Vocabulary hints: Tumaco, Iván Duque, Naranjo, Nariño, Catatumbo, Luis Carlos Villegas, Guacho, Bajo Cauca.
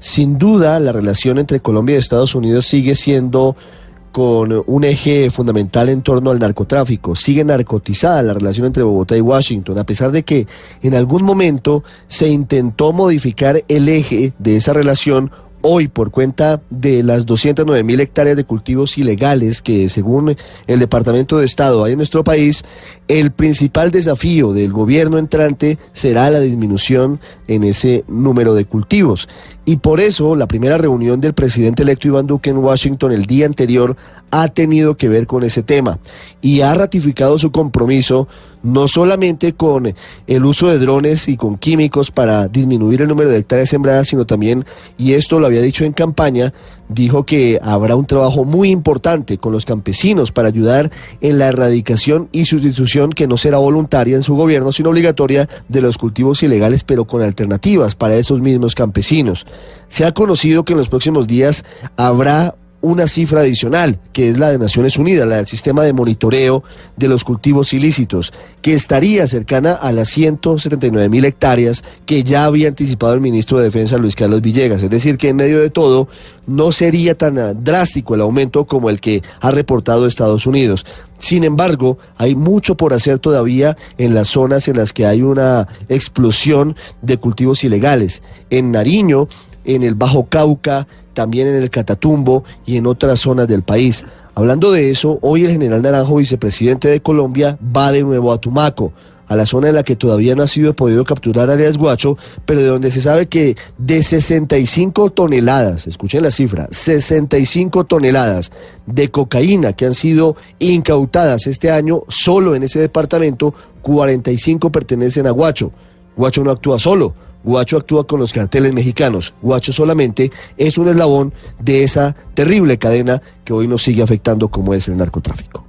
Sin duda, la relación entre Colombia y Estados Unidos sigue siendo con un eje fundamental en torno al narcotráfico. Sigue narcotizada la relación entre Bogotá y Washington, a pesar de que en algún momento se intentó modificar el eje de esa relación. Hoy, por cuenta de las 209.000 hectáreas de cultivos ilegales que, según el Departamento de Estado, hay en nuestro país, el principal desafío del gobierno entrante será la disminución en ese número de cultivos. Y por eso, la primera reunión del presidente electo Iván Duque en Washington el día anterior ha tenido que ver con ese tema y ha ratificado su compromiso no solamente con el uso de drones y con químicos para disminuir el número de hectáreas sembradas, sino también, y esto lo había dicho en campaña, dijo que habrá un trabajo muy importante con los campesinos para ayudar en la erradicación y sustitución, que no será voluntaria en su gobierno, sino obligatoria, de los cultivos ilegales, pero con alternativas para esos mismos campesinos. Se ha conocido que en los próximos días habrá una cifra adicional, que es la de Naciones Unidas, la del sistema de monitoreo de los cultivos ilícitos, que estaría cercana a las 179.000 hectáreas que ya había anticipado el ministro de Defensa, Luis Carlos Villegas. Es decir, que en medio de todo no sería tan drástico el aumento como el que ha reportado Estados Unidos. Sin embargo, hay mucho por hacer todavía en las zonas en las que hay una explosión de cultivos ilegales. En Nariño, en el Bajo Cauca, también en el Catatumbo y en otras zonas del país. Hablando de eso, hoy el general Naranjo, vicepresidente de Colombia, va de nuevo a Tumaco, a la zona en la que todavía no ha sido podido capturar áreas Guacho, pero de donde se sabe que de 65 toneladas, escuchen la cifra, 65 toneladas de cocaína que han sido incautadas este año, solo en ese departamento, 45 pertenecen a Guacho. Guacho no actúa solo. Guacho actúa con los carteles mexicanos. Guacho solamente es un eslabón de esa terrible cadena que hoy nos sigue afectando como es el narcotráfico.